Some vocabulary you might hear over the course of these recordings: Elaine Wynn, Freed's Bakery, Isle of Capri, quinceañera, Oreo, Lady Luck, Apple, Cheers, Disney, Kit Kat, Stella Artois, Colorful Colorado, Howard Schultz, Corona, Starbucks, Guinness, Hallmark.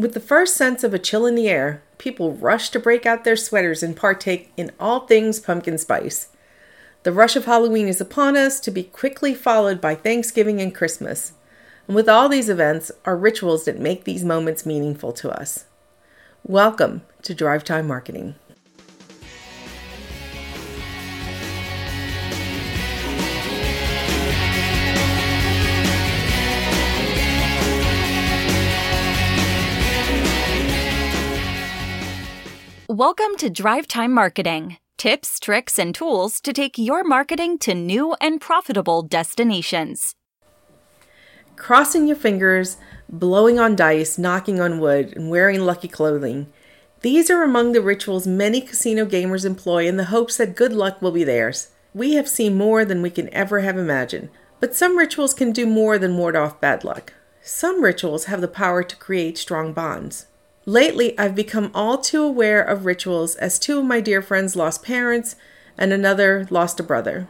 With the first sense of a chill in the air, people rushed to break out their sweaters and partake in all things pumpkin spice. The rush of Halloween is upon us, to be quickly followed by Thanksgiving and Christmas. And with all these events are rituals that make these moments meaningful to us. Welcome to Drive Time Marketing. Welcome to Drive Time Marketing. Tips, tricks, and tools to take your marketing to new and profitable destinations. Crossing your fingers, blowing on dice, knocking on wood, and wearing lucky clothing. These are among the rituals many casino gamers employ in the hopes that good luck will be theirs. We have seen more than we can ever have imagined, but some rituals can do more than ward off bad luck. Some rituals have the power to create strong bonds. Lately, I've become all too aware of rituals, as two of my dear friends lost parents and another lost a brother.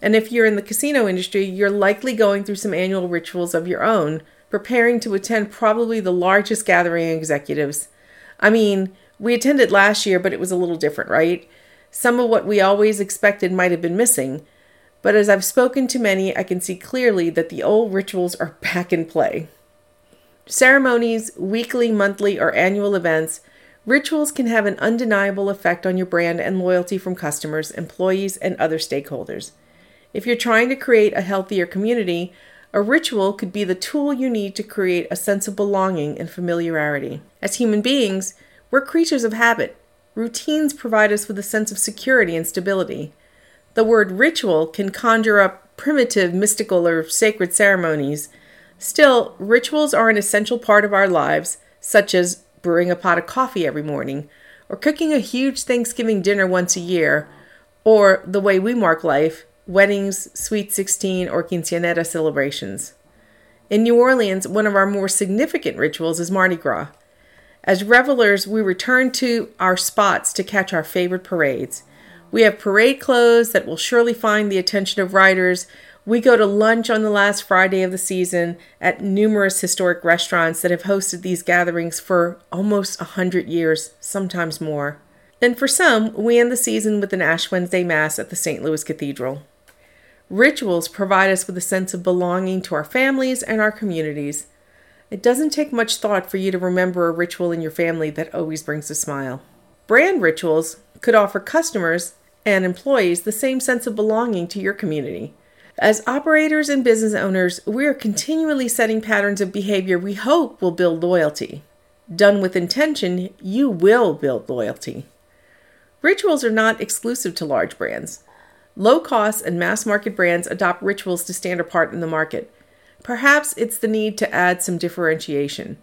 And if you're in the casino industry, you're likely going through some annual rituals of your own, preparing to attend probably the largest gathering of executives. I mean, we attended last year, but it was a little different, right? Some of what we always expected might have been missing. But as I've spoken to many, I can see clearly that the old rituals are back in play. Ceremonies, weekly, monthly, or annual events, rituals can have an undeniable effect on your brand and loyalty from customers, employees, and other stakeholders. If you're trying to create a healthier community, a ritual could be the tool you need to create a sense of belonging and familiarity. As human beings, we're creatures of habit. Routines provide us with a sense of security and stability. The word ritual can conjure up primitive, mystical, or sacred ceremonies. Still, rituals are an essential part of our lives, such as brewing a pot of coffee every morning, or cooking a huge Thanksgiving dinner once a year, or the way we mark life, weddings, Sweet 16, or quinceañera celebrations. In New Orleans, one of our more significant rituals is Mardi Gras. As revelers, we return to our spots to catch our favorite parades. We have parade clothes that will surely find the attention of riders. We go to lunch on the last Friday of the season at numerous historic restaurants that have hosted these gatherings for almost 100 years, sometimes more. And for some, we end the season with an Ash Wednesday Mass at the St. Louis Cathedral. Rituals provide us with a sense of belonging to our families and our communities. It doesn't take much thought for you to remember a ritual in your family that always brings a smile. Brand rituals could offer customers and employees the same sense of belonging to your community. As operators and business owners, we are continually setting patterns of behavior we hope will build loyalty. Done with intention, you will build loyalty. Rituals are not exclusive to large brands. Low-cost and mass-market brands adopt rituals to stand apart in the market. Perhaps it's the need to add some differentiation.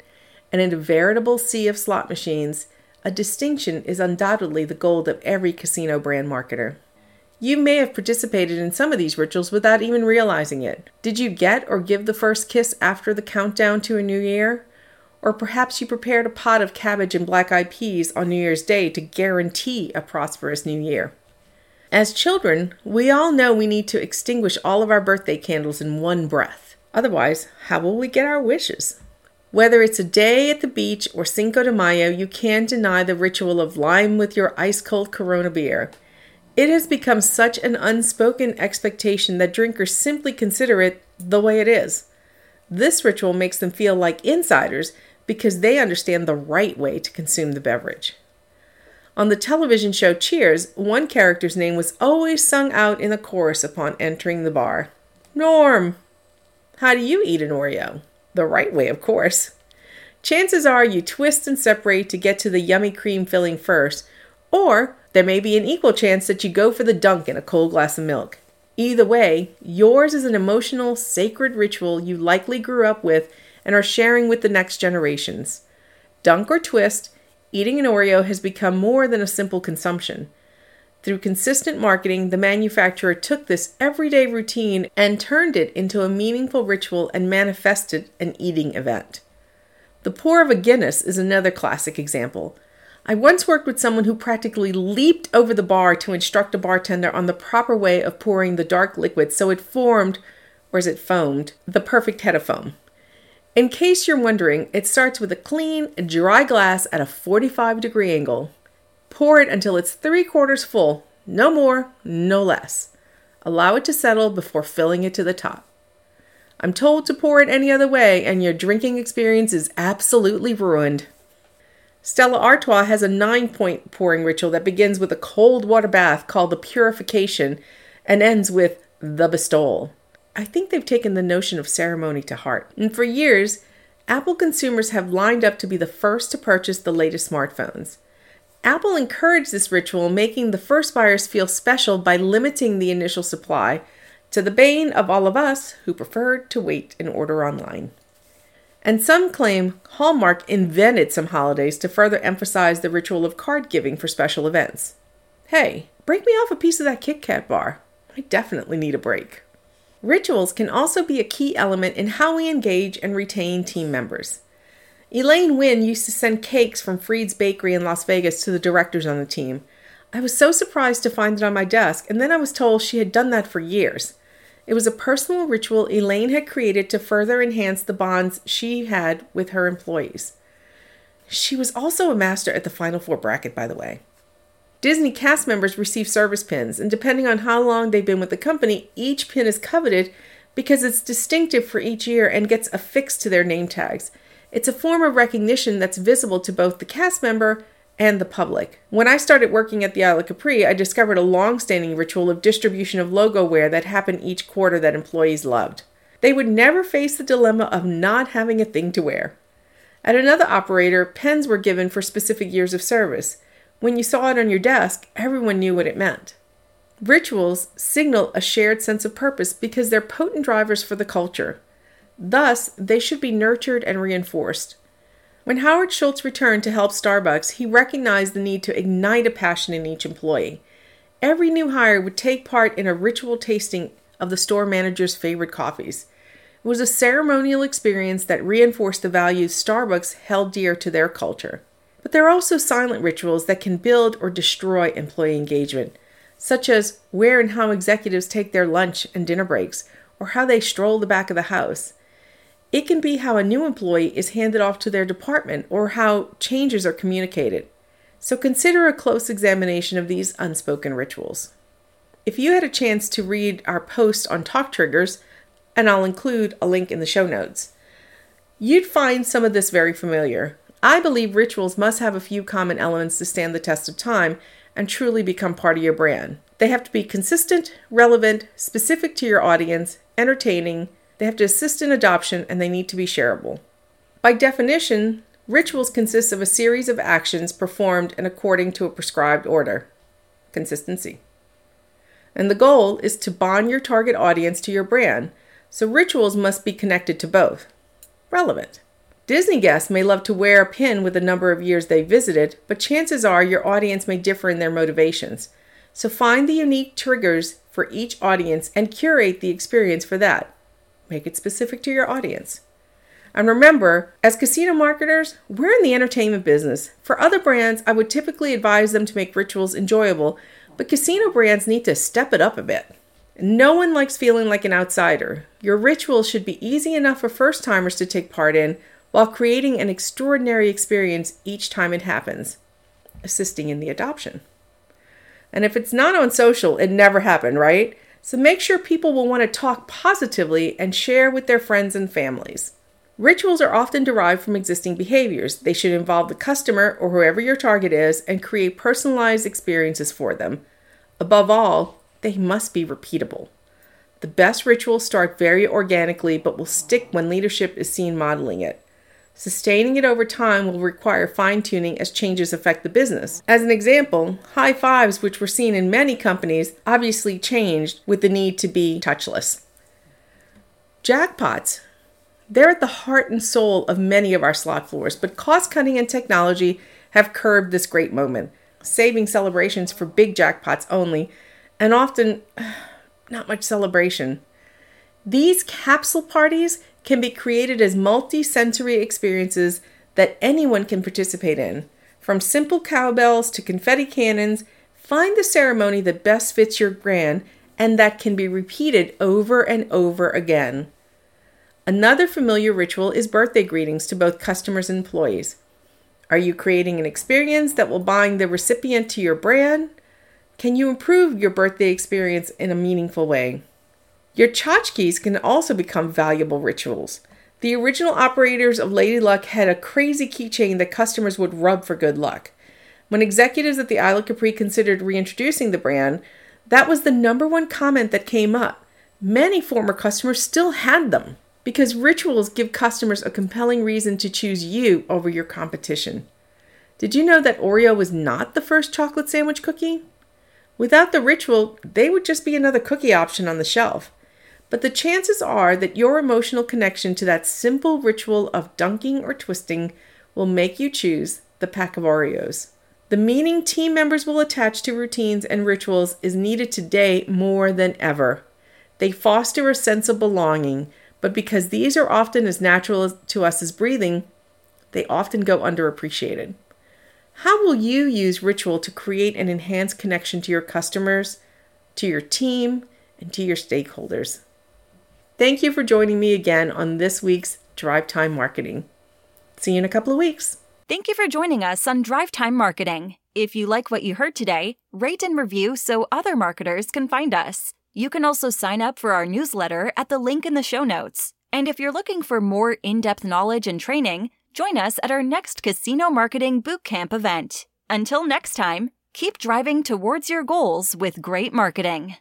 And in a veritable sea of slot machines, a distinction is undoubtedly the goal of every casino brand marketer. You may have participated in some of these rituals without even realizing it. Did you get or give the first kiss after the countdown to a new year? Or perhaps you prepared a pot of cabbage and black-eyed peas on New Year's Day to guarantee a prosperous new year. As children, we all know we need to extinguish all of our birthday candles in one breath. Otherwise, how will we get our wishes? Whether it's a day at the beach or Cinco de Mayo, you can't deny the ritual of lime with your ice-cold Corona beer. It has become such an unspoken expectation that drinkers simply consider it the way it is. This ritual makes them feel like insiders because they understand the right way to consume the beverage. On the television show Cheers, one character's name was always sung out in the chorus upon entering the bar. Norm, how do you eat an Oreo? The right way, of course. Chances are you twist and separate to get to the yummy cream filling first, or there may be an equal chance that you go for the dunk in a cold glass of milk. Either way, yours is an emotional, sacred ritual you likely grew up with and are sharing with the next generations. Dunk or twist, eating an Oreo has become more than a simple consumption. Through consistent marketing, the manufacturer took this everyday routine and turned it into a meaningful ritual and manifested an eating event. The pour of a Guinness is another classic example. I once worked with someone who practically leaped over the bar to instruct a bartender on the proper way of pouring the dark liquid so it formed, or as it foamed, the perfect head of foam. In case you're wondering, it starts with a clean, dry glass at a 45-degree angle. Pour it until it's 3/4 full, no more, no less. Allow it to settle before filling it to the top. I'm told to pour it any other way, and your drinking experience is absolutely ruined. Stella Artois has a 9-point pouring ritual that begins with a cold water bath called the purification and ends with the bestowal. I think they've taken the notion of ceremony to heart. And for years, Apple consumers have lined up to be the first to purchase the latest smartphones. Apple encouraged this ritual, making the first buyers feel special by limiting the initial supply, to the bane of all of us who preferred to wait and order online. And some claim Hallmark invented some holidays to further emphasize the ritual of card giving for special events. Hey, break me off a piece of that Kit Kat bar. I definitely need a break. Rituals can also be a key element in how we engage and retain team members. Elaine Wynn used to send cakes from Freed's Bakery in Las Vegas to the directors on the team. I was so surprised to find it on my desk, and then I was told she had done that for years. It was a personal ritual Elaine had created to further enhance the bonds she had with her employees. She was also a master at the Final Four bracket, by the way. Disney cast members receive service pins, and depending on how long they've been with the company, each pin is coveted because it's distinctive for each year and gets affixed to their name tags. It's a form of recognition that's visible to both the cast member and the public. When I started working at the Isle of Capri, I discovered a long-standing ritual of distribution of logo wear that happened each quarter that employees loved. They would never face the dilemma of not having a thing to wear. At another operator, pens were given for specific years of service. When you saw it on your desk, everyone knew what it meant. Rituals signal a shared sense of purpose because they're potent drivers for the culture. Thus, they should be nurtured and reinforced. When Howard Schultz returned to help Starbucks, he recognized the need to ignite a passion in each employee. Every new hire would take part in a ritual tasting of the store manager's favorite coffees. It was a ceremonial experience that reinforced the values Starbucks held dear to their culture. But there are also silent rituals that can build or destroy employee engagement, such as where and how executives take their lunch and dinner breaks, or how they stroll the back of the house. It can be how a new employee is handed off to their department or how changes are communicated. So consider a close examination of these unspoken rituals. If you had a chance to read our post on Talk Triggers, and I'll include a link in the show notes, you'd find some of this very familiar. I believe rituals must have a few common elements to stand the test of time and truly become part of your brand. They have to be consistent, relevant, specific to your audience, entertaining. They have to assist in adoption, and they need to be shareable. By definition, rituals consist of a series of actions performed and according to a prescribed order. Consistency. And the goal is to bond your target audience to your brand, so rituals must be connected to both. Relevant. Disney guests may love to wear a pin with the number of years they visited, but chances are your audience may differ in their motivations. So find the unique triggers for each audience and curate the experience for that. Make it specific to your audience. And remember, as casino marketers, we're in the entertainment business. For other brands, I would typically advise them to make rituals enjoyable, but casino brands need to step it up a bit. No one likes feeling like an outsider. Your rituals should be easy enough for first-timers to take part in while creating an extraordinary experience each time it happens, assisting in the adoption. And if it's not on social, it never happened, right? So make sure people will want to talk positively and share with their friends and families. Rituals are often derived from existing behaviors. They should involve the customer or whoever your target is and create personalized experiences for them. Above all, they must be repeatable. The best rituals start very organically but will stick when leadership is seen modeling it. Sustaining it over time will require fine-tuning as changes affect the business. As an example, high fives, which were seen in many companies, obviously changed with the need to be touchless. Jackpots. They're at the heart and soul of many of our slot floors, but cost-cutting and technology have curbed this great moment, saving celebrations for big jackpots only, and often not much celebration. These capsule parties can be created as multi-sensory experiences that anyone can participate in. From simple cowbells to confetti cannons, find the ceremony that best fits your brand and that can be repeated over and over again. Another familiar ritual is birthday greetings to both customers and employees. Are you creating an experience that will bind the recipient to your brand? Can you improve your birthday experience in a meaningful way? Your tchotchkes can also become valuable rituals. The original operators of Lady Luck had a crazy keychain that customers would rub for good luck. When executives at the Isle of Capri considered reintroducing the brand, that was the #1 comment that came up. Many former customers still had them because rituals give customers a compelling reason to choose you over your competition. Did you know that Oreo was not the first chocolate sandwich cookie? Without the ritual, they would just be another cookie option on the shelf. But the chances are that your emotional connection to that simple ritual of dunking or twisting will make you choose the pack of Oreos. The meaning team members will attach to routines and rituals is needed today more than ever. They foster a sense of belonging, but because these are often as natural to us as breathing, they often go underappreciated. How will you use ritual to create an enhanced connection to your customers, to your team, and to your stakeholders? Thank you for joining me again on this week's Drive Time Marketing. See you in a couple of weeks. Thank you for joining us on Drive Time Marketing. If you like what you heard today, rate and review so other marketers can find us. You can also sign up for our newsletter at the link in the show notes. And if you're looking for more in-depth knowledge and training, join us at our next Casino Marketing Bootcamp event. Until next time, keep driving towards your goals with great marketing.